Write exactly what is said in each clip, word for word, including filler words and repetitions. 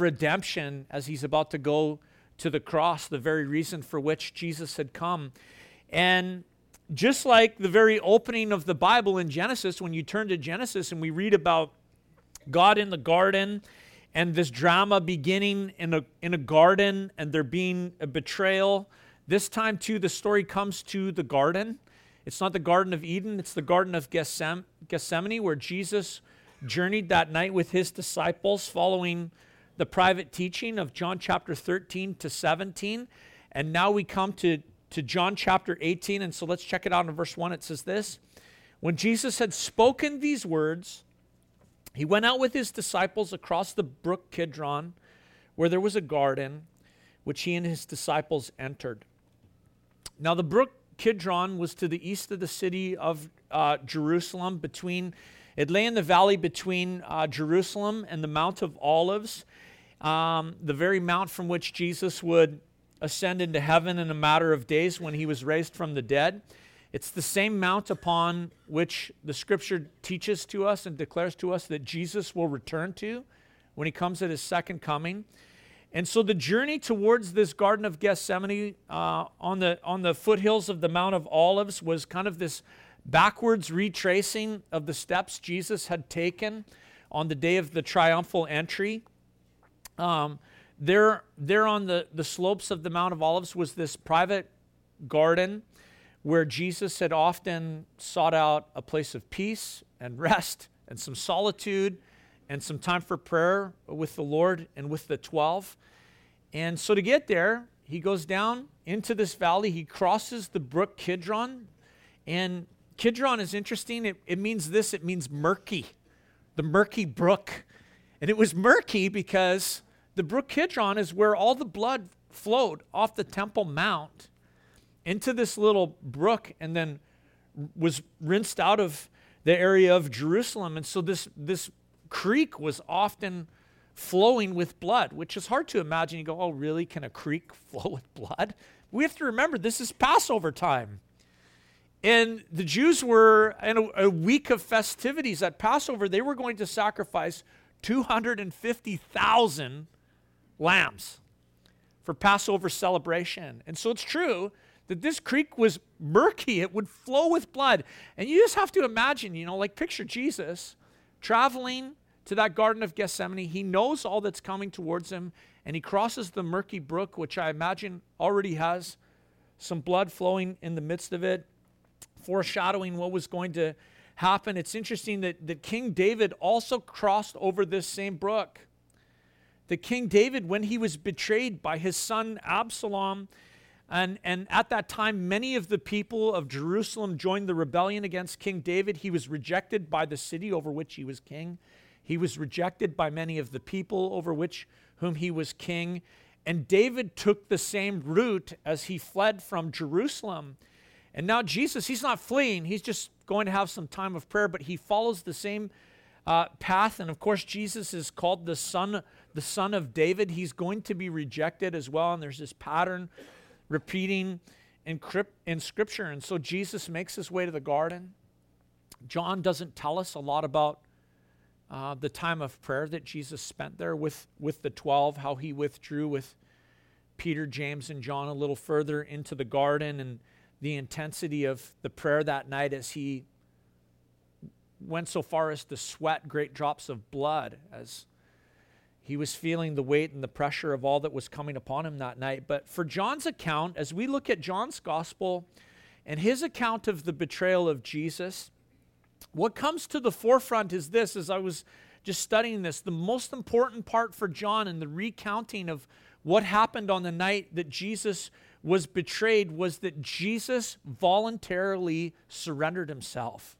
redemption as he's about to go to the cross, the very reason for which Jesus had come. And just like the very opening of the Bible in Genesis, when you turn to Genesis and we read about God in the garden and this drama beginning in a in a garden and there being a betrayal, this time too the story comes to the garden. It's not the Garden of Eden, it's the Garden of Gethsem- Gethsemane where Jesus journeyed that night with his disciples following the private teaching of John chapter thirteen to seventeen. And now we come to, to John chapter eighteen. And so let's check it out in verse one. It says this: "When Jesus had spoken these words, he went out with his disciples across the brook Kidron, where there was a garden, which he and his disciples entered. Now the brook Kidron was to the east of the city of uh, Jerusalem between... It lay in the valley between uh, Jerusalem and the Mount of Olives, um, the very mount from which Jesus would ascend into heaven in a matter of days when he was raised from the dead. It's the same mount upon which the Scripture teaches to us and declares to us that Jesus will return to when he comes at his second coming. And so the journey towards this Garden of Gethsemane uh, on the on the foothills of the Mount of Olives was kind of this backwards retracing of the steps Jesus had taken on the day of the triumphal entry. Um, there, there on the, the slopes of the Mount of Olives was this private garden where Jesus had often sought out a place of peace and rest and some solitude and some time for prayer with the Lord and with the twelve. And so to get there, he goes down into this valley. He crosses the brook Kidron, and Kidron is interesting. It, it means this. It means murky, the murky brook. And it was murky because the brook Kidron is where all the blood flowed off the Temple Mount into this little brook and then was rinsed out of the area of Jerusalem. And so this, this creek was often flowing with blood, which is hard to imagine. You go, oh, really? Can a creek flow with blood? We have to remember this is Passover time. And the Jews were, in a, a week of festivities at Passover, they were going to sacrifice two hundred fifty thousand lambs for Passover celebration. And so it's true that this creek was murky. It would flow with blood. And you just have to imagine, you know, like picture Jesus traveling to that Garden of Gethsemane. He knows all that's coming towards him, and he crosses the murky brook, which I imagine already has some blood flowing in the midst of it, foreshadowing what was going to happen. It's interesting that, that King David also crossed over this same brook. The King David, when he was betrayed by his son Absalom, and, and at that time many of the people of Jerusalem joined the rebellion against King David. He was rejected by the city over which he was king. He was rejected by many of the people over which whom he was king. And David took the same route as he fled from Jerusalem. And now Jesus, he's not fleeing. He's just going to have some time of prayer, but he follows the same uh, path. And of course, Jesus is called the son, the son of David. He's going to be rejected as well. And there's this pattern repeating in, in Scripture. And so Jesus makes his way to the garden. John doesn't tell us a lot about uh, the time of prayer that Jesus spent there with, with the twelve, how he withdrew with Peter, James, and John a little further into the garden, and the intensity of the prayer that night as he went so far as to sweat great drops of blood as he was feeling the weight and the pressure of all that was coming upon him that night. But for John's account, as we look at John's gospel and his account of the betrayal of Jesus, what comes to the forefront is this. As I was just studying this, the most important part for John in the recounting of what happened on the night that Jesus was betrayed was that Jesus voluntarily surrendered himself.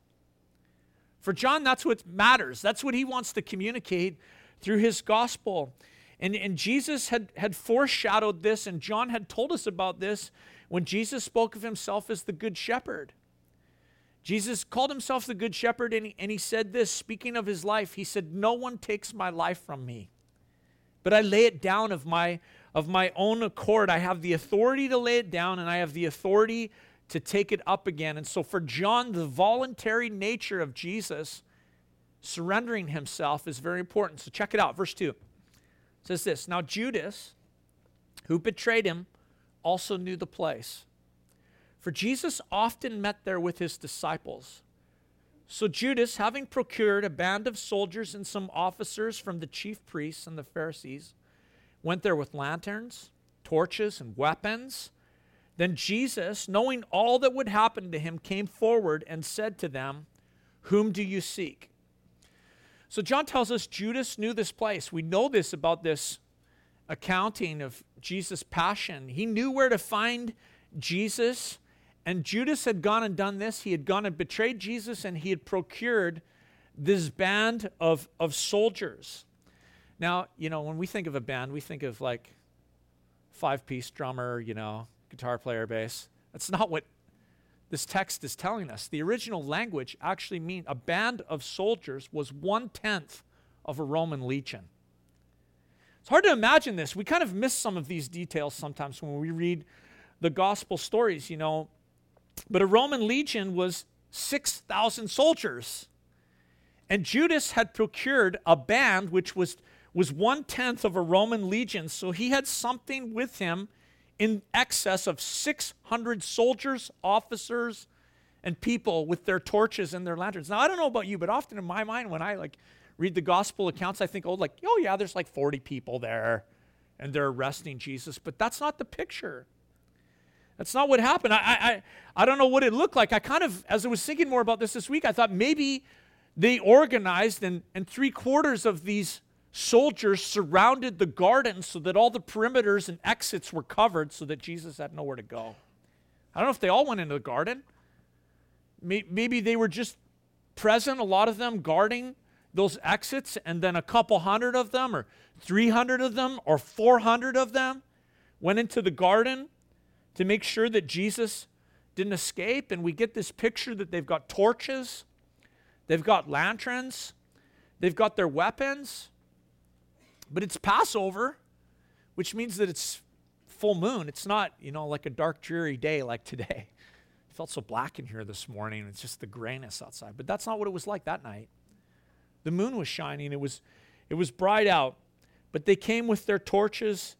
For John, that's what matters. That's what he wants to communicate through his gospel. And, and Jesus had, had foreshadowed this, and John had told us about this when Jesus spoke of himself as the Good Shepherd. Jesus called himself the Good Shepherd, and he, and he said this, speaking of his life, he said, "No one takes my life from me, but I lay it down of my Of my own accord. I have the authority to lay it down, and I have the authority to take it up again." And so for John, the voluntary nature of Jesus surrendering himself is very important. So check it out, verse two. It says this, now Judas, who betrayed him, also knew the place. For Jesus often met there with his disciples. So Judas, having procured a band of soldiers and some officers from the chief priests and the Pharisees, went there with lanterns, torches, and weapons. Then Jesus, knowing all that would happen to him, came forward and said to them, whom do you seek? So John tells us Judas knew this place. We know this about this accounting of Jesus' passion. He knew where to find Jesus. And Judas had gone and done this. He had gone and betrayed Jesus, and he had procured this band of, of soldiers. Now, you know, when we think of a band, we think of like five-piece drummer, you know, guitar player, bass. That's not what this text is telling us. The original language actually means a band of soldiers was one-tenth of a Roman legion. It's hard to imagine this. We kind of miss some of these details sometimes when we read the gospel stories, you know. But a Roman legion was six thousand soldiers. And Judas had procured a band which was, was one-tenth of a Roman legion. So he had something with him in excess of six hundred soldiers, officers, and people with their torches and their lanterns. Now, I don't know about you, but often in my mind when I like read the gospel accounts, I think, oh, like, oh yeah, there's like forty people there, and they're arresting Jesus. But that's not the picture. That's not what happened. I, I, I don't know what it looked like. I kind of, as I was thinking more about this this week, I thought maybe they organized, and, and three quarters of these soldiers surrounded the garden so that all the perimeters and exits were covered so that Jesus had nowhere to go. I don't know if they all went into the garden. Maybe they were just present, a lot of them guarding those exits, and then a couple hundred of them or three hundred of them or four hundred of them went into the garden to make sure that Jesus didn't escape. And we get this picture that they've got torches, they've got lanterns, they've got their weapons. But it's Passover, which means that it's full moon. It's not, you know, like a dark, dreary day like today. It felt so black in here this morning. It's just the grayness outside. But that's not what it was like that night. The moon was shining. It was, it was bright out. But they came with their torches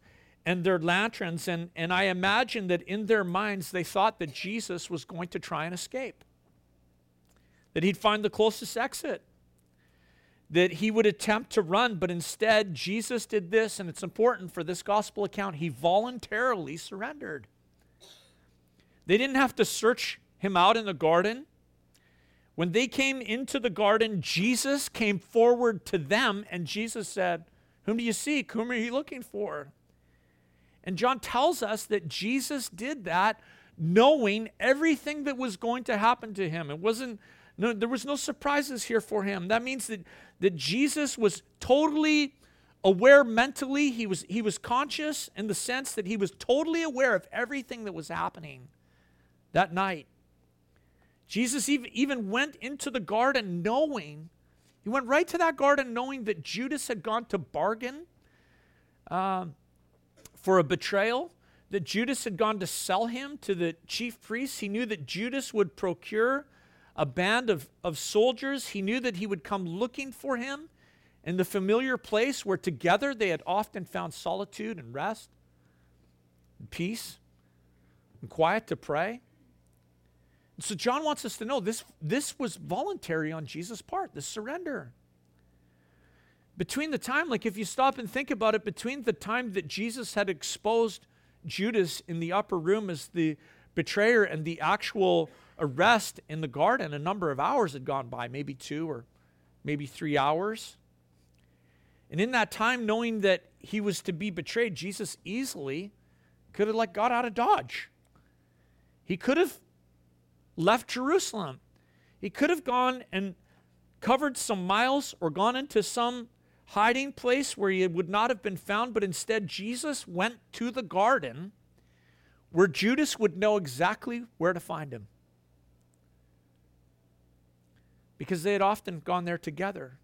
and their lanterns. And, and I imagine that in their minds, they thought that Jesus was going to try and escape, that he'd find the closest exit, that he would attempt to run, but instead Jesus did this, and it's important for this gospel account, he voluntarily surrendered. They didn't have to search him out in the garden. When they came into the garden, Jesus came forward to them, and Jesus said, whom do you seek? Whom are you looking for? And John tells us that Jesus did that knowing everything that was going to happen to him. It wasn't No, there was no surprises here for him. That means that, that Jesus was totally aware mentally. He was, he was conscious in the sense that he was totally aware of everything that was happening that night. Jesus even, even went into the garden knowing, he went right to that garden knowing that Judas had gone to bargain uh, for a betrayal, that Judas had gone to sell him to the chief priests. He knew that Judas would procure a band of, of soldiers. He knew that he would come looking for him in the familiar place where together they had often found solitude and rest and peace and quiet to pray. And so John wants us to know this, this was voluntary on Jesus' part, the surrender. Between the time, like if you stop and think about it, between the time that Jesus had exposed Judas in the upper room as the betrayer and the actual arrest in the garden, a number of hours had gone by, maybe two or maybe three hours. And in that time, knowing that he was to be betrayed, Jesus easily could have like got out of Dodge. He could have left Jerusalem. He could have gone and covered some miles or gone into some hiding place where he would not have been found, but instead Jesus went to the garden where Judas would know exactly where to find him, because they had often gone there together.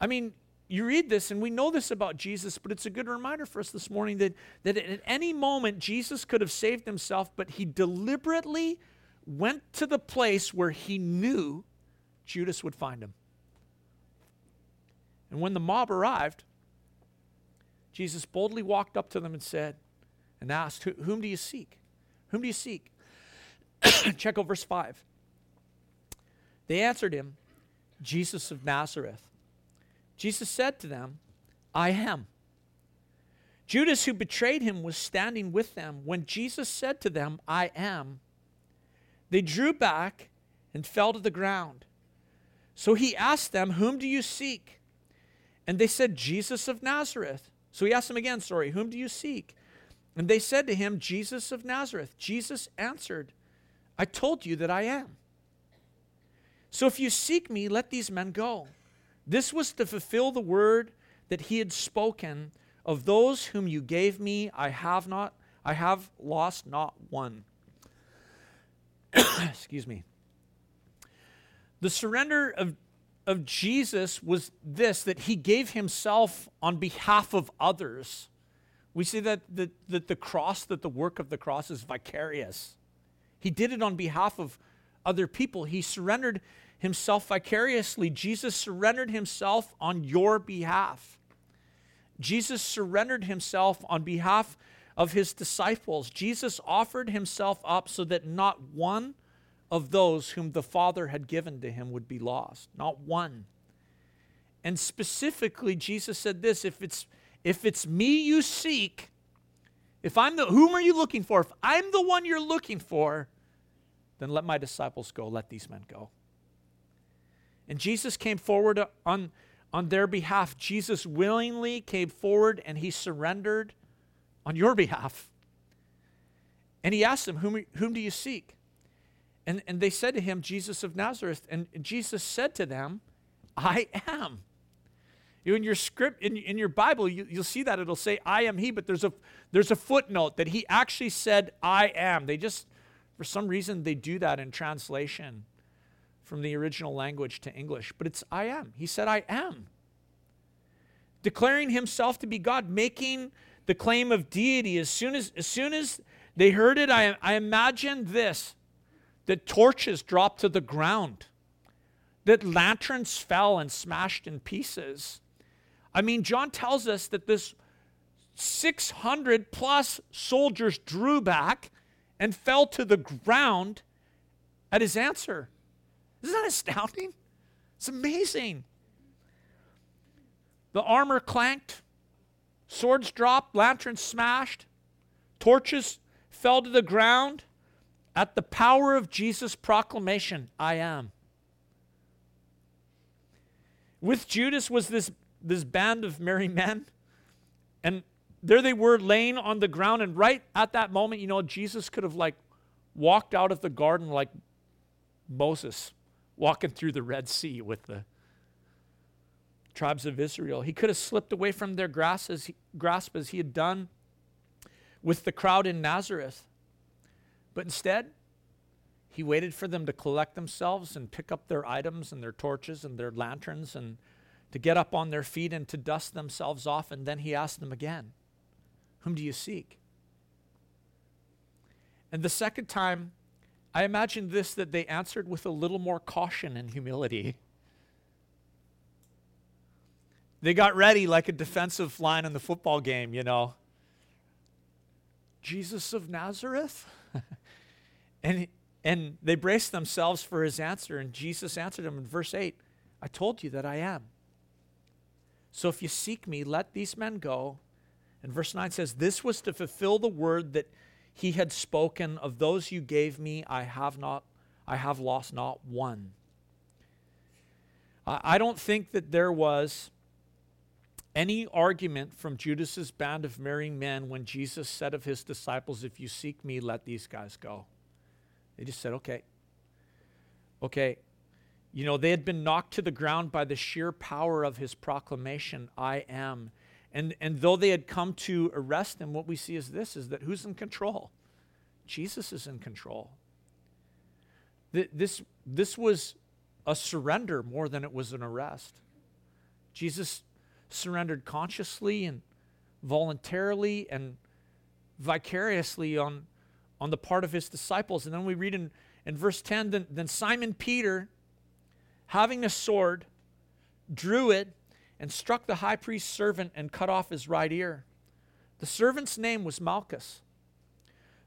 I mean, you read this, and we know this about Jesus, but it's a good reminder for us this morning that, that at any moment, Jesus could have saved himself, but he deliberately went to the place where he knew Judas would find him. And when the mob arrived, Jesus boldly walked up to them and said, and asked, whom do you seek? Whom do you seek? Check out verse five. They answered him, Jesus of Nazareth. Jesus said to them, I am. Judas, who betrayed him, was standing with them. When Jesus said to them, I am, they drew back and fell to the ground. So he asked them, whom do you seek? And they said, Jesus of Nazareth. So he asked them again, sorry, whom do you seek? And they said to him, Jesus of Nazareth. Jesus answered, I told you that I am. So if you seek me, let these men go. This was to fulfill the word that he had spoken, of those whom you gave me, I have not, I have lost not one. Excuse me. The surrender of, of Jesus was this, that he gave himself on behalf of others. We see that the, that the cross, that the work of the cross is vicarious. He did it on behalf of other people. He surrendered himself vicariously. Jesus surrendered himself on your behalf. Jesus surrendered himself on behalf of his disciples. Jesus offered himself up so that not one of those whom the Father had given to him would be lost. Not one. And specifically, Jesus said this, if it's if it's me you seek, if I'm the, whom are you looking for? If I'm the one you're looking for, then let my disciples go, let these men go. And Jesus came forward on On their behalf. Jesus willingly came forward and he surrendered on your behalf. And he asked them, whom, whom do you seek? And, and they said to him, Jesus of Nazareth. And Jesus said to them, I am. You, in your script, in, in your Bible, you, you'll see that it'll say, I am he, but there's a, there's a footnote that he actually said, I am. They just, for some reason, they do that in translation from the original language to English, but it's I am. He said, I am. Declaring himself to be God, making the claim of deity. As soon as, as soon as they heard it, I, I imagined this, that torches dropped to the ground, that lanterns fell and smashed in pieces. I mean, John tells us that this six hundred plus soldiers drew back and fell to the ground at his answer. Isn't that astounding? It's amazing. The armor clanked, swords dropped, lanterns smashed, torches fell to the ground at the power of Jesus' proclamation, I am. With Judas was this, this band of merry men, and there they were laying on the ground, and right at that moment, you know, Jesus could have like walked out of the garden like Moses, walking through the Red Sea with the tribes of Israel. He could have slipped away from their grasp as he, grasp as he had done with the crowd in Nazareth. But instead, he waited for them to collect themselves and pick up their items and their torches and their lanterns and to get up on their feet and to dust themselves off. And then he asked them again, whom do you seek? And the second time, I imagine this, that they answered with a little more caution and humility. They got ready like a defensive line in the football game, you know. Jesus of Nazareth? and, and they braced themselves for his answer, and Jesus answered them in verse eight, I told you that I am. So if you seek me, let these men go. And verse nine says, this was to fulfill the word that he had spoken, of those you gave me, I have not, I have lost not one. I don't think that there was any argument from Judas's band of merry men when Jesus said of his disciples, if you seek me, let these guys go. They just said, okay. Okay. You know, they had been knocked to the ground by the sheer power of his proclamation, I am. And, and though they had come to arrest him, what we see is this, is that who's in control? Jesus is in control. Th- this, this was a surrender more than it was an arrest. Jesus surrendered consciously and voluntarily and vicariously on, on the part of his disciples. And then we read in, in verse ten, then, then Simon Peter, having a sword, drew it, and struck the high priest's servant and cut off his right ear. The servant's name was Malchus.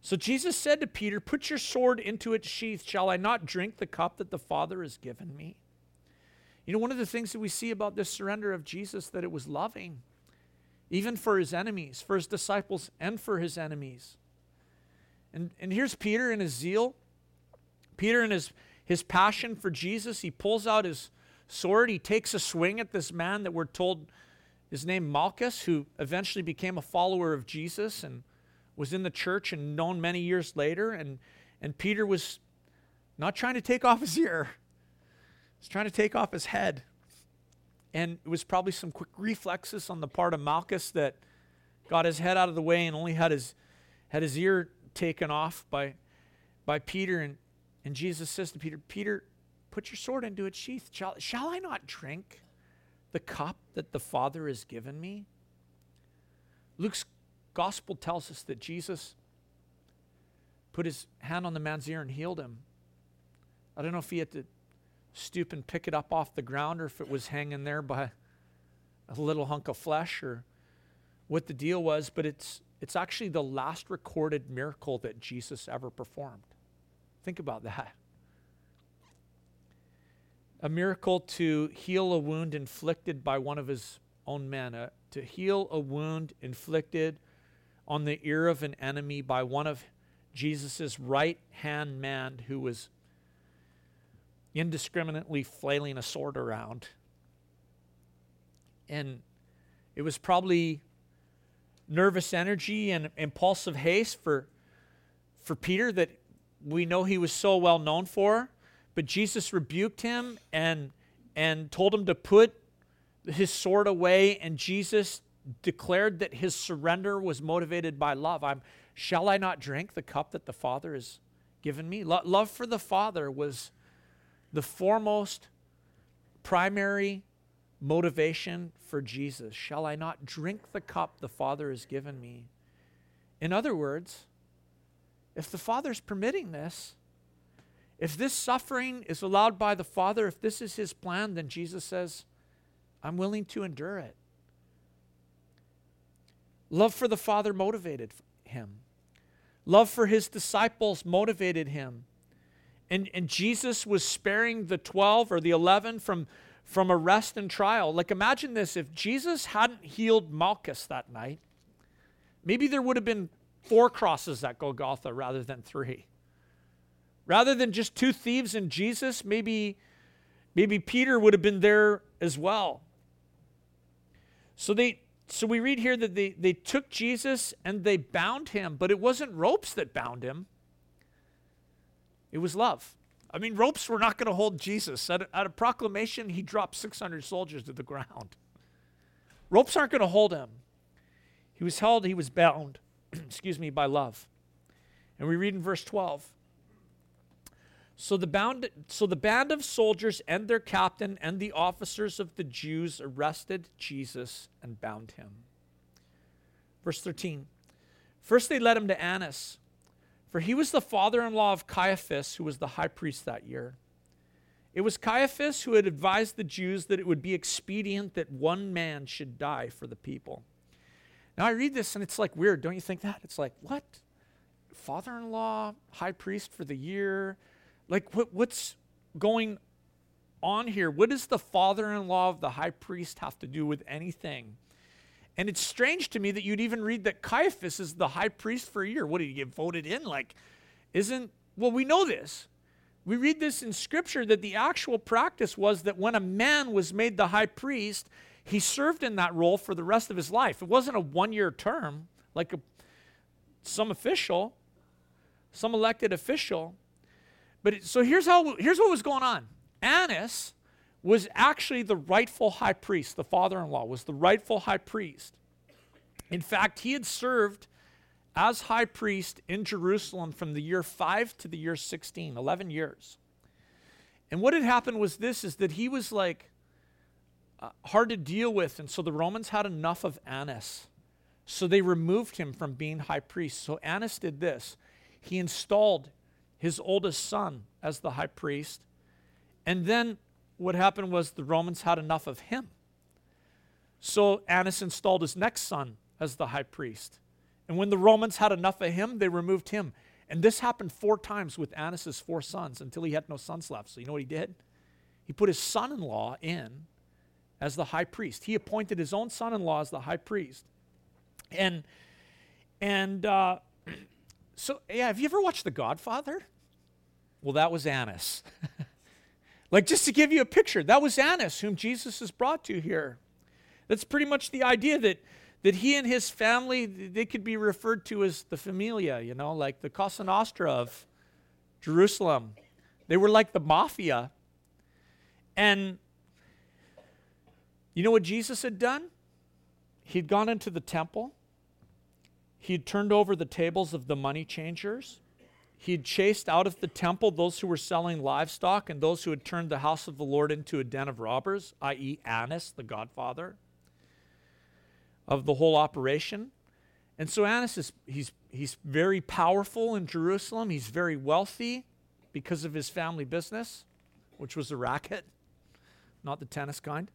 So Jesus said to Peter, "Put your sword into its sheath. Shall I not drink the cup that the Father has given me?" You know, one of the things that we see about this surrender of Jesus, that it was loving, even for his enemies, for his disciples and for his enemies. And, and here's Peter in his zeal. Peter in his, his passion for Jesus, he pulls out his sword. He takes a swing at this man that we're told is named Malchus, who eventually became a follower of Jesus and was in the church and known many years later. And, and Peter was not trying to take off his ear. He was trying to take off his head. And it was probably some quick reflexes on the part of Malchus that got his head out of the way and only had his, had his ear taken off by, by Peter. And, and Jesus says to Peter, Peter, put your sword into its sheath. Shall, shall I not drink the cup that the Father has given me? Luke's Gospel tells us that Jesus put his hand on the man's ear and healed him. I don't know if he had to stoop and pick it up off the ground or if it was hanging there by a little hunk of flesh or what the deal was, but it's it's actually the last recorded miracle that Jesus ever performed. Think about that. A miracle to heal a wound inflicted by one of his own men, uh, to heal a wound inflicted on the ear of an enemy by one of Jesus' right-hand man who was indiscriminately flailing a sword around. And it was probably nervous energy and impulsive haste for, for Peter that we know he was so well known for, but Jesus rebuked him and, and told him to put his sword away, and Jesus declared that his surrender was motivated by love. I'm, shall I not drink the cup that the Father has given me? Lo- love for the Father was the foremost primary motivation for Jesus. Shall I not drink the cup the Father has given me? In other words, if the Father's permitting this, if this suffering is allowed by the Father, if this is his plan, then Jesus says, I'm willing to endure it. Love for the Father motivated him. Love for his disciples motivated him. And, and Jesus was sparing the twelve or the eleven from, from arrest and trial. Like, imagine this, if Jesus hadn't healed Malchus that night, maybe there would have been four crosses at Golgotha rather than three. Rather than just two thieves and Jesus, maybe, maybe Peter would have been there as well. So they, so we read here that they, they took Jesus and they bound him, but it wasn't ropes that bound him. It was love. I mean, ropes were not going to hold Jesus. At a, at a proclamation, he dropped six hundred soldiers to the ground. Ropes aren't going to hold him. He was held, he was bound, excuse me, by love. And we read in verse twelve, So the, bound, so the band of soldiers and their captain and the officers of the Jews arrested Jesus and bound him. Verse thirteen, First they led him to Annas, for he was the father-in-law of Caiaphas, who was the high priest that year. It was Caiaphas who had advised the Jews that it would be expedient that one man should die for the people. Now I read this and it's like weird, don't you think that? It's like, what? Father-in-law, high priest for the year? Like, what, what's going on here? What does the father-in-law of the high priest have to do with anything? And it's strange to me that you'd even read that Caiaphas is the high priest for a year. What, did he get voted in? Like, isn't, well, we know this. We read this in Scripture that the actual practice was that when a man was made the high priest, he served in that role for the rest of his life. It wasn't a one-year term, like a, some official, some elected official. But it, so here's how here's what was going on. Annas was actually the rightful high priest. The father-in-law was the rightful high priest. In fact, he had served as high priest in Jerusalem from the year five to the year sixteen, eleven years. And what had happened was this, is that he was like uh, hard to deal with. And so the Romans had enough of Annas. So they removed him from being high priest. So Annas did this. He installed his oldest son as the high priest. And then what happened was the Romans had enough of him. So Annas installed his next son as the high priest. And when the Romans had enough of him, they removed him. And this happened four times with Annas' four sons until he had no sons left. So you know what he did? He put his son-in-law in as the high priest. He appointed his own son-in-law as the high priest. And and uh, so, yeah, have you ever watched The Godfather? Well, that was Annas. Like, just to give you a picture, that was Annas whom Jesus is brought to here. That's pretty much the idea that that he and his family, they could be referred to as the familia, you know, like the Casa Nostra of Jerusalem. They were like the mafia. And you know what Jesus had done? He'd gone into the temple. He'd turned over the tables of the money changers. He'd chased out of the temple those who were selling livestock and those who had turned the house of the Lord into a den of robbers, that is. Annas, the godfather of the whole operation. And so Annas is he's he's very powerful in Jerusalem. He's very wealthy because of his family business, which was a racket, not the tennis kind.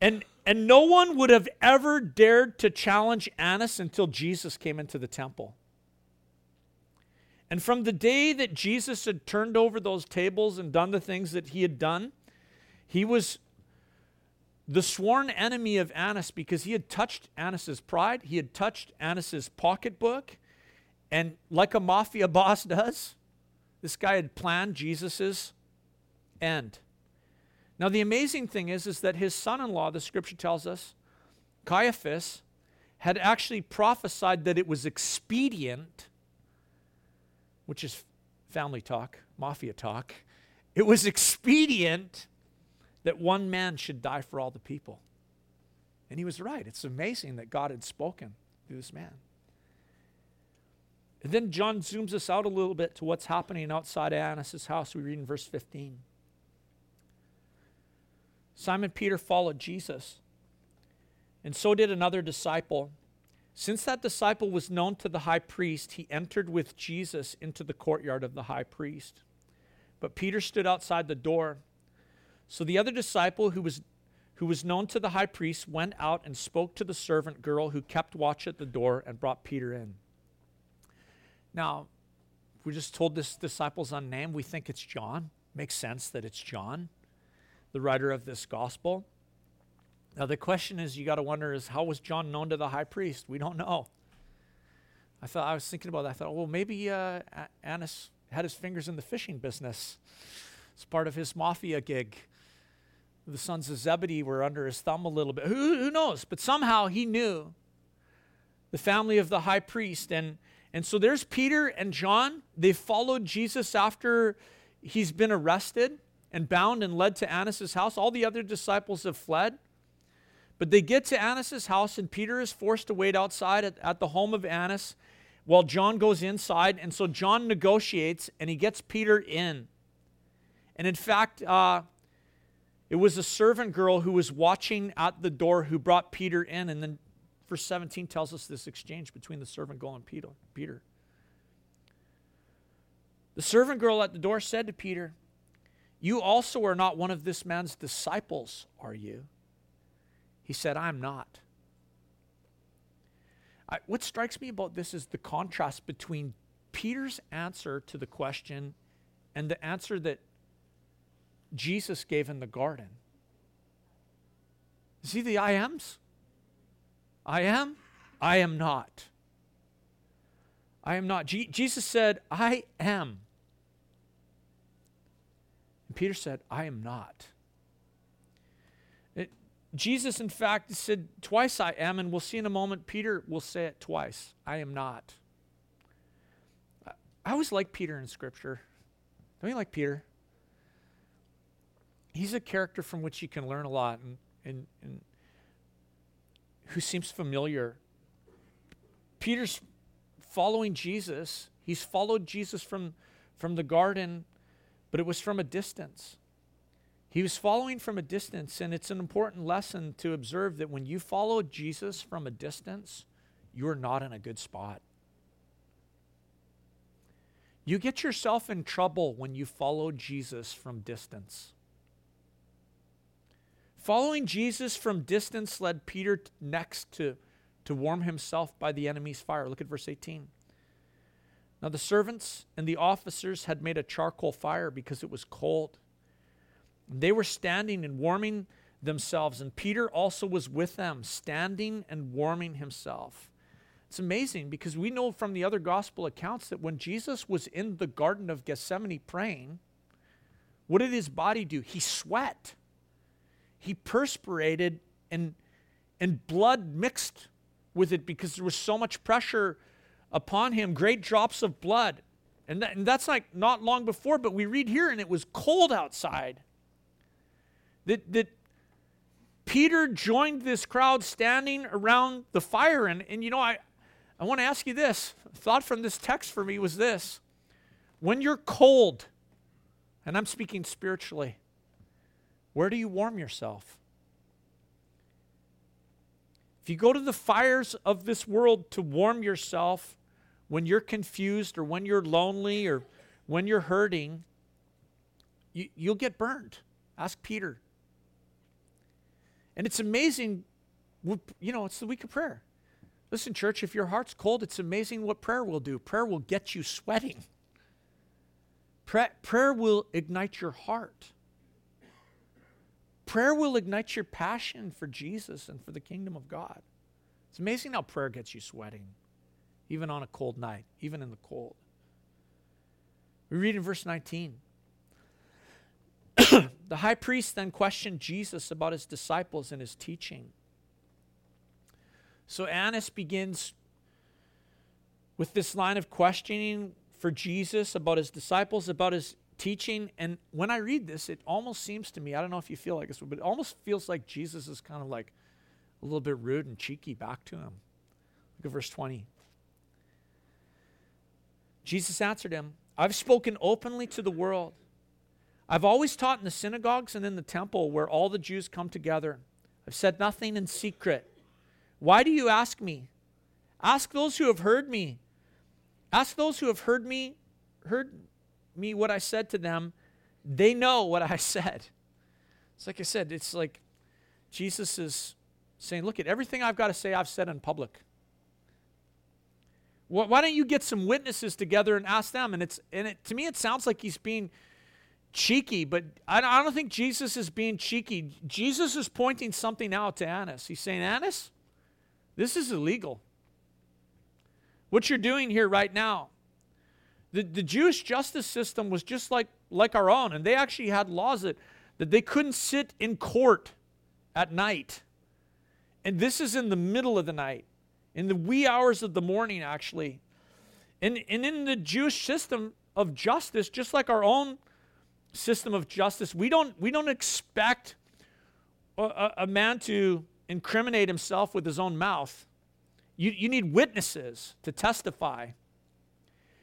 And and no one would have ever dared to challenge Annas until Jesus came into the temple. And from the day that Jesus had turned over those tables and done the things that he had done, he was the sworn enemy of Annas because he had touched Annas' pride. He had touched Annas' pocketbook. And like a mafia boss does, this guy had planned Jesus' end. Now, the amazing thing is, is that his son-in-law, the scripture tells us, Caiaphas, had actually prophesied that it was expedient, which is family talk, mafia talk. It was expedient that one man should die for all the people. And he was right. It's amazing that God had spoken through this man. And then John zooms us out a little bit to what's happening outside Annas' house. We read in verse fifteen. Simon Peter followed Jesus, and so did another disciple. Since that disciple was known to the high priest, he entered with Jesus into the courtyard of the high priest. But Peter stood outside the door. So the other disciple who was who was known to the high priest went out and spoke to the servant girl who kept watch at the door and brought Peter in. Now, we're just told this disciple's unnamed. We think it's John. Makes sense that it's John, the writer of this gospel. Now, the question is, you got to wonder is, how was John known to the high priest? We don't know. I thought I was thinking about that. I thought, well, maybe uh, Annas had his fingers in the fishing business. It's part of his mafia gig. The sons of Zebedee were under his thumb a little bit. Who, who knows? But somehow he knew the family of the high priest. And, and so there's Peter and John. They followed Jesus after he's been arrested and bound and led to Annas' house. All the other disciples have fled. But they get to Annas' house, and Peter is forced to wait outside at, at the home of Annas while John goes inside. And so John negotiates, and he gets Peter in. And in fact, uh, it was a servant girl who was watching at the door who brought Peter in. And then verse seventeen tells us this exchange between the servant girl and Peter. Peter. The servant girl at the door said to Peter, "You also are not one of this man's disciples, are you?" He said, "I'm not." I, what strikes me about this is the contrast between Peter's answer to the question and the answer that Jesus gave in the garden. See the I ams? I am, I am not. I am not. Je- Jesus said, "I am." And Peter said, "I am not." Jesus, in fact, said twice, "I am," and we'll see in a moment, Peter will say it twice. "I am not." I always like Peter in Scripture. Don't you like Peter? He's a character from which you can learn a lot and, and, and who seems familiar. Peter's following Jesus. He's followed Jesus from, from the garden, but it was from a distance. He was following from a distance, and it's an important lesson to observe that when you follow Jesus from a distance, you're not in a good spot. You get yourself in trouble when you follow Jesus from distance. Following Jesus from distance led Peter next to, to warm himself by the enemy's fire. Look at verse eighteen. Now the servants and the officers had made a charcoal fire because it was cold. And they were standing and warming themselves, and Peter also was with them, standing and warming himself. It's amazing because we know from the other gospel accounts that when Jesus was in the Garden of Gethsemane praying, what did his body do? He sweat. He perspirated, and, and blood mixed with it because there was so much pressure upon him, great drops of blood. And, that, and that's like not long before, but we read here, and it was cold outside. That, that Peter joined this crowd standing around the fire. And, and you know, I, I want to ask you this. A thought from this text for me was this. When you're cold, and I'm speaking spiritually, where do you warm yourself? If you go to the fires of this world to warm yourself when you're confused or when you're lonely or when you're hurting, you, you'll get burned. Ask Peter. And it's amazing, you know, it's the week of prayer. Listen, church, if your heart's cold, it's amazing what prayer will do. Prayer will get you sweating. Prayer will ignite your heart. Prayer will ignite your passion for Jesus and for the kingdom of God. It's amazing how prayer gets you sweating, even on a cold night, even in the cold. We read in verse nineteen. The high priest then questioned Jesus about his disciples and his teaching. So Annas begins with this line of questioning for Jesus about his disciples, about his teaching. And when I read this, it almost seems to me, I don't know if you feel like this, but it almost feels like Jesus is kind of like a little bit rude and cheeky back to him. Look at verse twenty. Jesus answered him, "I've spoken openly to the world. I've always taught in the synagogues and in the temple where all the Jews come together. I've said nothing in secret. Why do you ask me? Ask those who have heard me. Ask those who have heard me, heard me what I said to them. They know what I said." It's like I said, it's like Jesus is saying, look at everything I've got to say, I've said in public. Why don't you get some witnesses together and ask them? And it's and it, to me, it sounds like he's being cheeky, but I don't think Jesus is being cheeky. Jesus is pointing something out to Annas. He's saying, Annas, this is illegal. What you're doing here right now, the, the Jewish justice system was just like, like our own, and they actually had laws that, that they couldn't sit in court at night. And this is in the middle of the night, in the wee hours of the morning, actually. And, and in the Jewish system of justice, just like our own system of justice, we don't we don't expect a, a man to incriminate himself with his own mouth. You, you need witnesses to testify.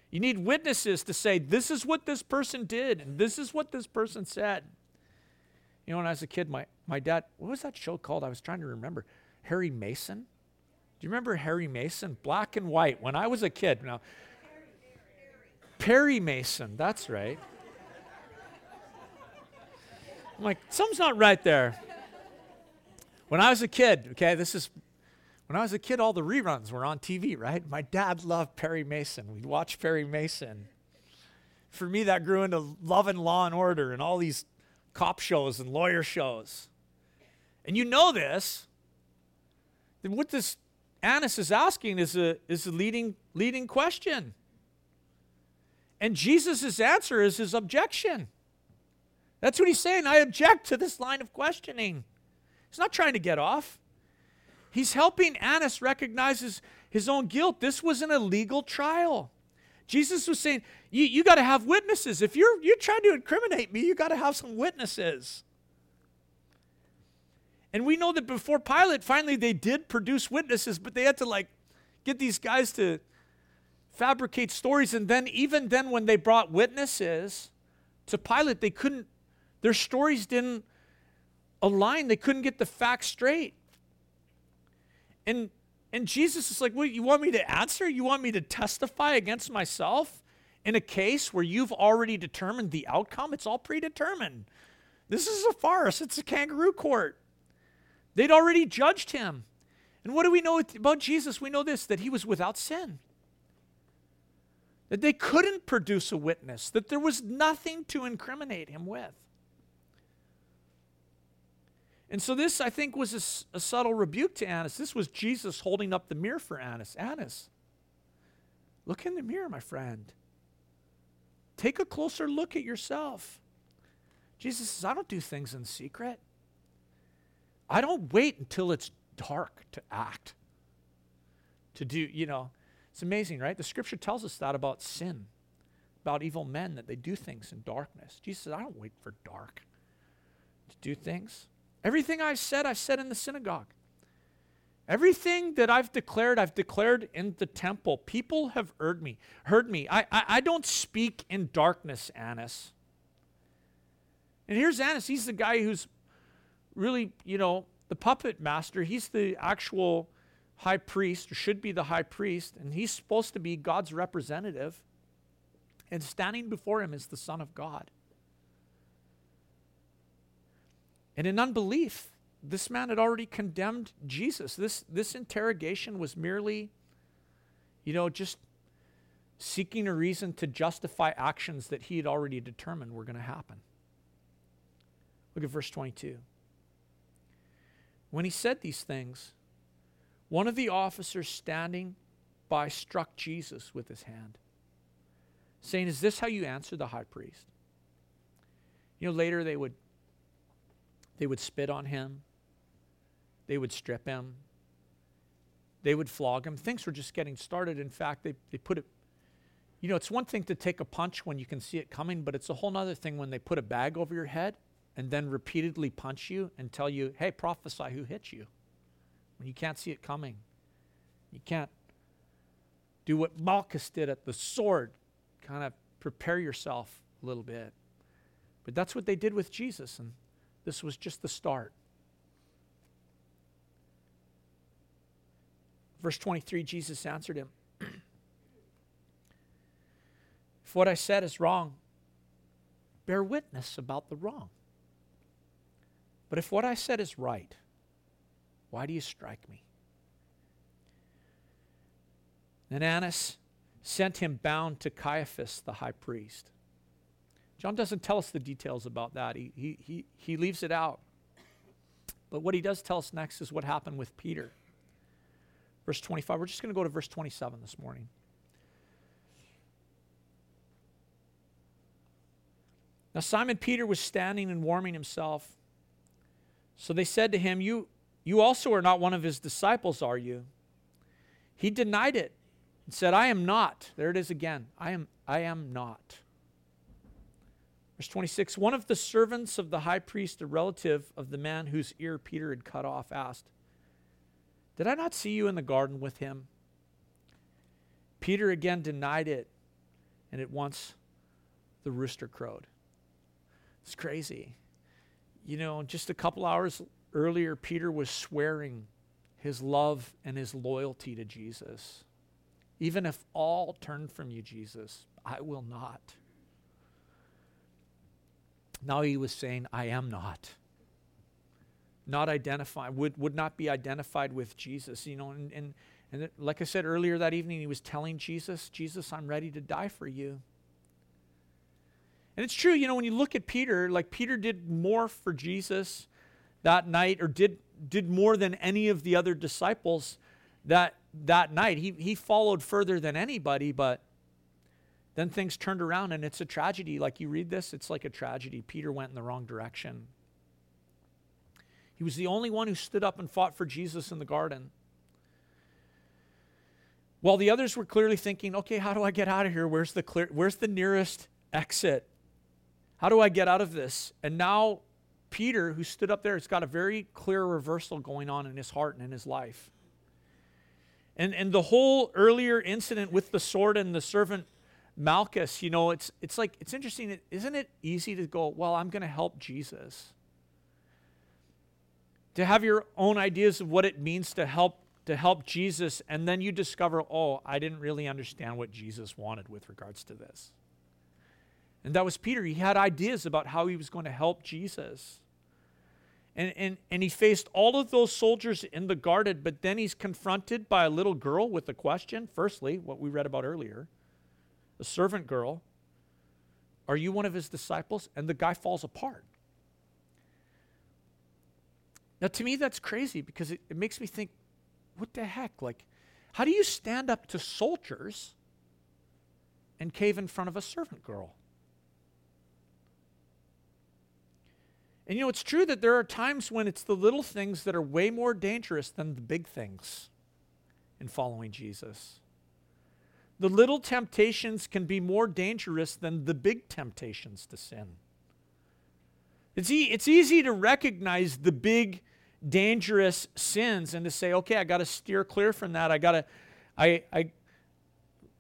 You need witnesses to say, this is what this person did, and this is what this person said. You know, when I was a kid, my, my dad, what was that show called? I was trying to remember. Harry Mason? Do you remember Harry Mason? Black and white, when I was a kid. Now, Perry Mason, that's right. I'm like, something's not right there. When I was a kid, okay, this is, when I was a kid, all the reruns were on T V, right? My dad loved Perry Mason. We'd watch Perry Mason. For me, that grew into Love and Law and Order and all these cop shows and lawyer shows. And you know this. Then what this Annas is asking is a is a leading leading question. And Jesus' answer is his objection. That's what he's saying. I object to this line of questioning. He's not trying to get off. He's helping Annas recognize his, his own guilt. This was an illegal trial. Jesus was saying, you, you got to have witnesses. If you're, you're trying to incriminate me, you got to have some witnesses. And we know that before Pilate, finally they did produce witnesses, but they had to like get these guys to fabricate stories. And then even then when they brought witnesses to Pilate, they couldn't, their stories didn't align. They couldn't get the facts straight. And and Jesus is like, well, you want me to answer? You want me to testify against myself in a case where you've already determined the outcome? It's all predetermined. This is a farce. It's a kangaroo court. They'd already judged him. And what do we know about Jesus? We know this, that he was without sin. That they couldn't produce a witness, that there was nothing to incriminate him with. And so this, I think, was a, a subtle rebuke to Annas. This was Jesus holding up the mirror for Annas. Annas, look in the mirror, my friend. Take a closer look at yourself. Jesus says, I don't do things in secret. I don't wait until it's dark to act. To do, you know, it's amazing, right? The scripture tells us that about sin, about evil men, that they do things in darkness. Jesus says, I don't wait for dark to do things. Everything I've said, I've said in the synagogue. Everything that I've declared, I've declared in the temple. People have heard me. Heard me. I, I, I don't speak in darkness, Annas. And here's Annas. He's the guy who's really, you know, the puppet master. He's the actual high priest, or should be the high priest, and he's supposed to be God's representative. And standing before him is the Son of God. And in unbelief, this man had already condemned Jesus. This, this interrogation was merely, you know, just seeking a reason to justify actions that he had already determined were going to happen. Look at verse twenty-two. When he said these things, one of the officers standing by struck Jesus with his hand, saying, is this how you answer the high priest? You know, later they would They would spit on him. They would strip him. They would flog him. Things were just getting started. In fact, they, they put it, you know, it's one thing to take a punch when you can see it coming, but it's a whole other thing when they put a bag over your head and then repeatedly punch you and tell you, hey, prophesy who hit you. When you can't see it coming. You can't do what Malchus did at the sword. Kind of prepare yourself a little bit. But that's what they did with Jesus, and this was just the start. Verse twenty-three, Jesus answered him, if what I said is wrong, bear witness about the wrong. But if what I said is right, why do you strike me? Then Annas sent him bound to Caiaphas, the high priest. John doesn't tell us the details about that. He, he, he, he leaves it out. But what he does tell us next is what happened with Peter. Verse twenty-five. We're just going to go to verse twenty-seven this morning. Now Simon Peter was standing and warming himself. So they said to him, You, you also are not one of his disciples, are you? He denied it and said, I am not. There it is again. I am, I am not. Verse twenty-six, one of the servants of the high priest, a relative of the man whose ear Peter had cut off, asked, did I not see you in the garden with him? Peter again denied it, and at once the rooster crowed. It's crazy. You know, just a couple hours earlier, Peter was swearing his love and his loyalty to Jesus. Even if all turn from you, Jesus, I will not. Now he was saying, I am not. Not identified, would, would not be identified with Jesus. You know, and, and, and like I said earlier that evening, he was telling Jesus, Jesus, I'm ready to die for you. And it's true, you know, when you look at Peter, like Peter did more for Jesus that night, or did did more than any of the other disciples that that night. He he followed further than anybody, but then things turned around, and it's a tragedy. Like you read this, it's like a tragedy. Peter went in the wrong direction. He was the only one who stood up and fought for Jesus in the garden. While the others were clearly thinking, okay, how do I get out of here? Where's the clear, where's the nearest exit? How do I get out of this? And now Peter, who stood up there, has got a very clear reversal going on in his heart and in his life. And, and the whole earlier incident with the sword and the servant Malchus, you know, it's it's like, it's interesting, isn't it easy to go, well, I'm going to help Jesus. To have your own ideas of what it means to help to help Jesus, and then you discover, oh, I didn't really understand what Jesus wanted with regards to this. And that was Peter. He had ideas about how he was going to help Jesus. And, and, and he faced all of those soldiers in the guarded, but then he's confronted by a little girl with a question. Firstly, what we read about earlier, the servant girl. Are you one of his disciples? And the guy falls apart. Now, to me, that's crazy because it, it makes me think, what the heck? Like, how do you stand up to soldiers and cave in front of a servant girl? And you know, it's true that there are times when it's the little things that are way more dangerous than the big things in following Jesus. The little temptations can be more dangerous than the big temptations to sin. It's, e- it's easy to recognize the big, dangerous sins and to say, okay, I got to steer clear from that. I got to, I, I,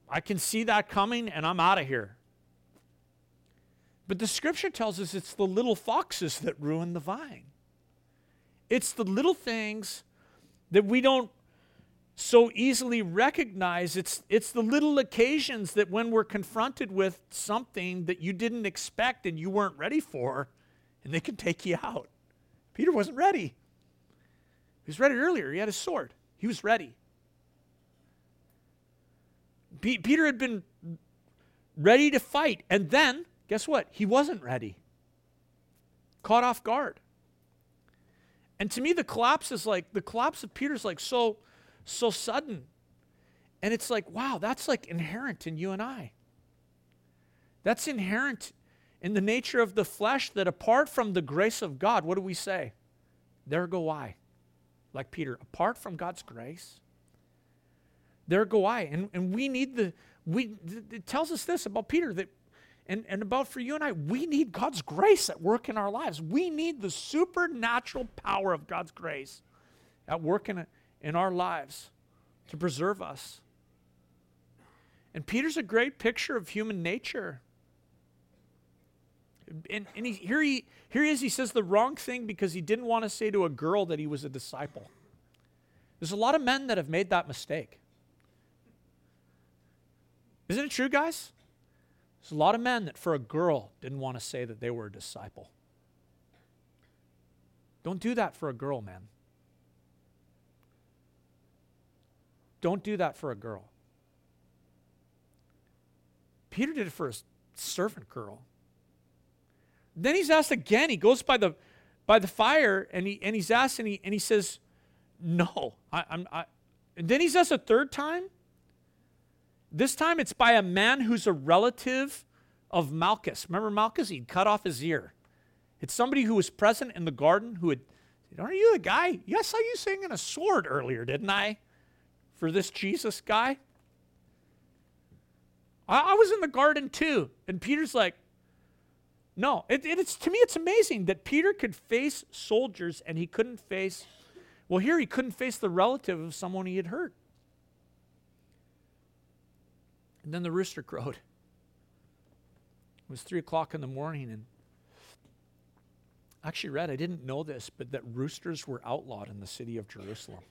I can see that coming and I'm out of here. But the scripture tells us it's the little foxes that ruin the vine. It's the little things that we don't so easily recognize. It's, it's the little occasions that when we're confronted with something that you didn't expect and you weren't ready for, and they can take you out. Peter wasn't ready. He was ready earlier. He had his sword. He was ready. P- Peter had been ready to fight, and then guess what? He wasn't ready. Caught off guard. And to me, the collapse is like, the collapse of Peter's like so, so sudden. And it's like, wow, that's like inherent in you and I. That's inherent in the nature of the flesh that apart from the grace of God, what do we say? There go I. Like Peter, apart from God's grace, there go I. And, and we need the, we, it tells us this about Peter that, And, and about for you and I, we need God's grace at work in our lives. We need the supernatural power of God's grace at work in, in our lives to preserve us. And Peter's a great picture of human nature. And, and he, here, he, here he is, he says the wrong thing because he didn't want to say to a girl that he was a disciple. There's a lot of men that have made that mistake. Isn't it true, guys? There's a lot of men that for a girl didn't want to say that they were a disciple. Don't do that for a girl, man. Don't do that for a girl. Peter did it for a servant girl. Then he's asked again. He goes by the by the fire and he and he's asked and he and he says, "No, I, I'm." I. And then he's asked a third time. This time it's by a man who's a relative of Malchus. Remember Malchus? He'd cut off his ear. It's somebody who was present in the garden who had said, aren't you the guy? Yes, I saw you swinging a sword earlier, didn't I? For this Jesus guy? I, I was in the garden too. And Peter's like, no. It, it, it's, to me, it's amazing that Peter could face soldiers and he couldn't face, well, here he couldn't face the relative of someone he had hurt. And then the rooster crowed. It was three o'clock in the morning, and I actually read, I didn't know this, but that roosters were outlawed in the city of Jerusalem.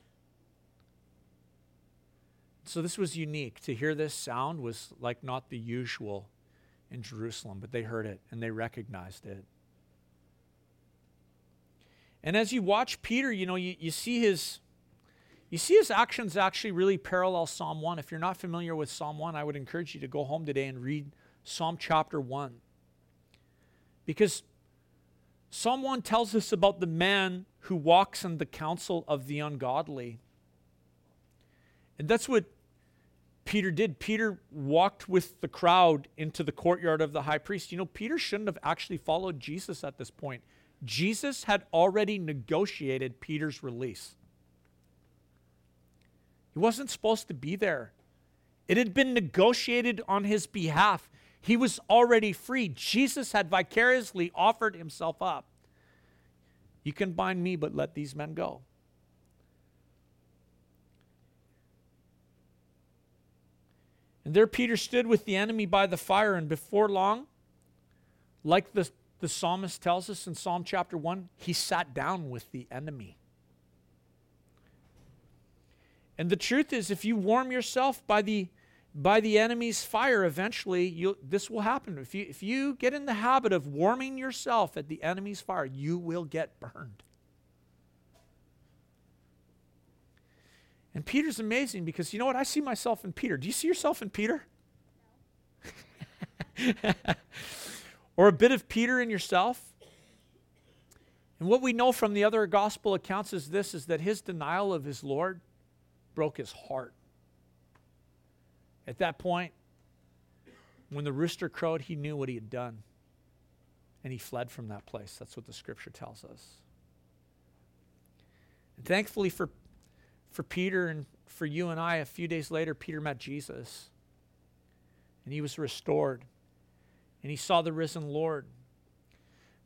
So this was unique. To hear this sound was like not the usual in Jerusalem, but they heard it and they recognized it. And as you watch Peter, you know, you, you see his You see his actions actually really parallel Psalm one. If you're not familiar with Psalm one, I would encourage you to go home today and read Psalm chapter one. Because Psalm one tells us about the man who walks in the counsel of the ungodly. And that's what Peter did. Peter walked with the crowd into the courtyard of the high priest. You know, Peter shouldn't have actually followed Jesus at this point. Jesus had already negotiated Peter's release. He wasn't supposed to be there. It had been negotiated on his behalf. He was already free. Jesus had vicariously offered himself up. You can bind me, but let these men go. And there Peter stood with the enemy by the fire, and before long, like the, the psalmist tells us in Psalm chapter one, he sat down with the enemy. And the truth is, if you warm yourself by the by the enemy's fire, eventually you'll, this will happen. If you if you get in the habit of warming yourself at the enemy's fire, you will get burned. And Peter's amazing because, you know what? I see myself in Peter. Do you see yourself in Peter? No. Or a bit of Peter in yourself? And what we know from the other gospel accounts is this, is that his denial of his Lord broke his heart. At that point, when the rooster crowed, he knew what he had done. And he fled from that place. That's what the scripture tells us. And thankfully for, for Peter and for you and I, a few days later, Peter met Jesus. And he was restored. And he saw the risen Lord.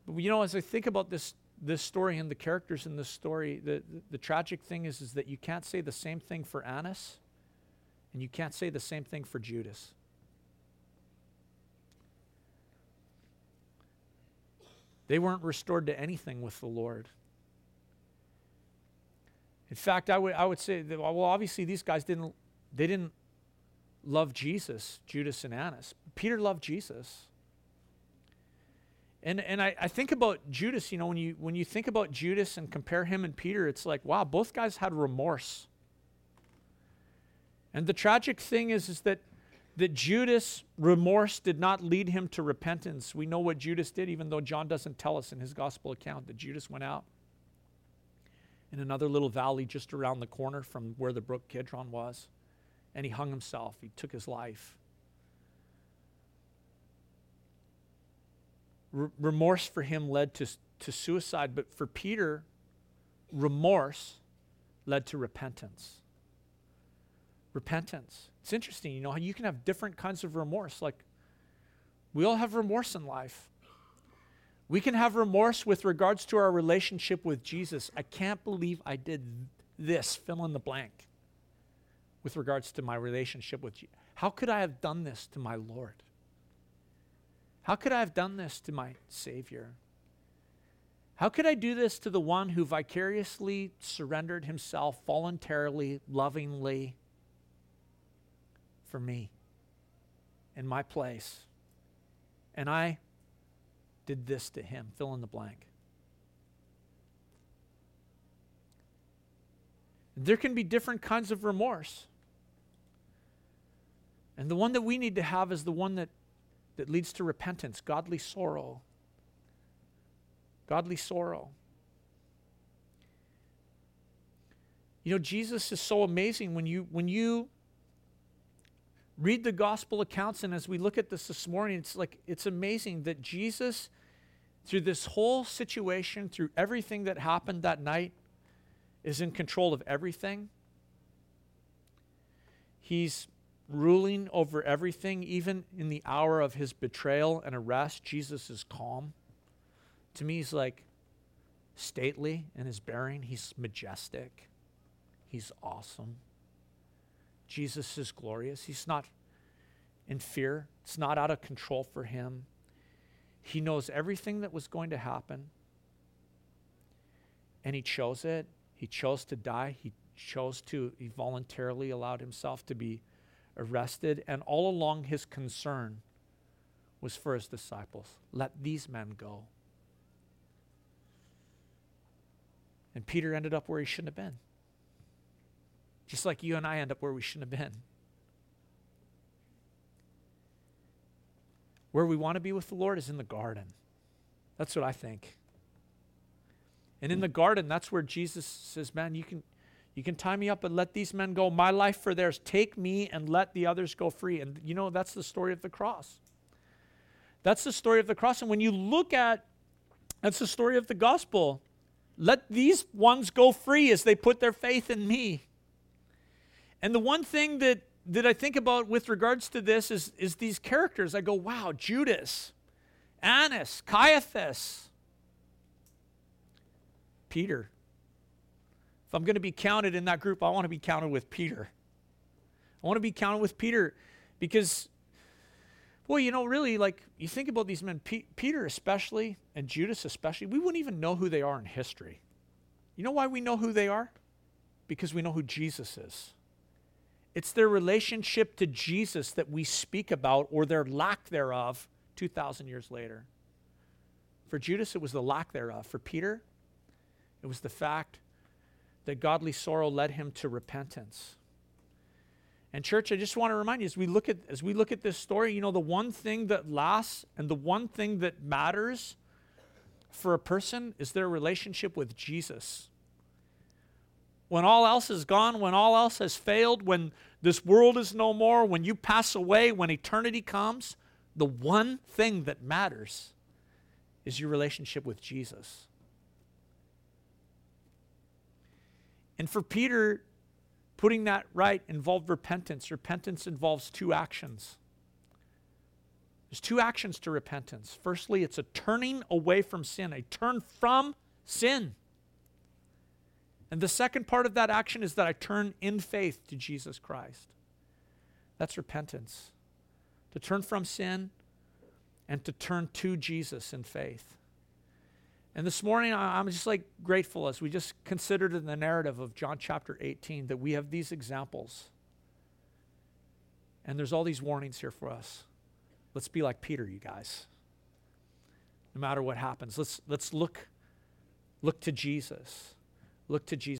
But you know, as I think about this this story and the characters in this story, the, the, the tragic thing is, is that you can't say the same thing for Annas, and you can't say the same thing for Judas. They weren't restored to anything with the Lord. In fact, I would I would say that, well, obviously these guys didn't they didn't love Jesus, Judas and Annas. Peter loved Jesus. And and I, I think about Judas, you know, when you when you think about Judas and compare him and Peter, it's like, wow, both guys had remorse. And the tragic thing is, is that, that Judas' remorse did not lead him to repentance. We know what Judas did, even though John doesn't tell us in his gospel account that Judas went out in another little valley just around the corner from where the brook Kidron was, and he hung himself. He took his life. Remorse for him led to, to suicide, but for Peter, remorse led to repentance. Repentance. It's interesting, you know, how you can have different kinds of remorse. Like, we all have remorse in life. We can have remorse with regards to our relationship with Jesus. I can't believe I did this, fill in the blank, with regards to my relationship with Jesus. How could I have done this to my Lord? How could I have done this to my Savior? How could I do this to the one who vicariously surrendered himself voluntarily, lovingly for me in my place? And I did this to him, fill in the blank. There can be different kinds of remorse. And the one that we need to have is the one that that leads to repentance, godly sorrow. Godly sorrow. You know, Jesus is so amazing. When you when you read the gospel accounts, and as we look at this this morning, it's like, it's amazing that Jesus, through this whole situation, through everything that happened that night, is in control of everything. He's ruling over everything. Even in the hour of his betrayal and arrest, Jesus is calm. To me, he's like stately in his bearing. He's majestic. He's awesome. Jesus is glorious. He's not in fear. It's not out of control for him. He knows everything that was going to happen. And he chose it. He chose to die. He chose to, he voluntarily allowed himself to be arrested, and all along his concern was for his disciples. Let these men go. And Peter ended up where he shouldn't have been. Just like you and I end up where we shouldn't have been. Where we want to be with the Lord is in the garden. That's what I think. And in the garden, that's where Jesus says, man, you can You can tie me up and let these men go. My life for theirs. Take me and let the others go free. And you know, that's the story of the cross. That's the story of the cross. And when you look at, that's the story of the gospel. Let these ones go free as they put their faith in me. And the one thing that, that I think about with regards to this is, is these characters. I go, wow, Judas, Annas, Caiaphas, Peter. I'm going to be counted in that group, I want to be counted with Peter. I want to be counted with Peter because, boy, you know, really, like, you think about these men, P- Peter especially, and Judas especially, we wouldn't even know who they are in history. You know why we know who they are? Because we know who Jesus is. It's their relationship to Jesus that we speak about, or their lack thereof, two thousand years later. For Judas, it was the lack thereof. For Peter, it was the fact that godly sorrow led him to repentance. And church, I just want to remind you, as we look at as we look at this story, you know, the one thing that lasts and the one thing that matters for a person is their relationship with Jesus. When all else is gone, when all else has failed, when this world is no more, when you pass away, when eternity comes, the one thing that matters is your relationship with Jesus. And for Peter, putting that right involved repentance. Repentance involves two actions. There's two actions to repentance. Firstly, it's a turning away from sin, a turn from sin. And the second part of that action is that I turn in faith to Jesus Christ. That's repentance. To turn from sin and to turn to Jesus in faith. And this morning, I'm just like grateful as we just considered in the narrative of John chapter eighteen that we have these examples. And there's all these warnings here for us. Let's be like Peter, you guys. No matter what happens, let's let's look, look to Jesus. Look to Jesus.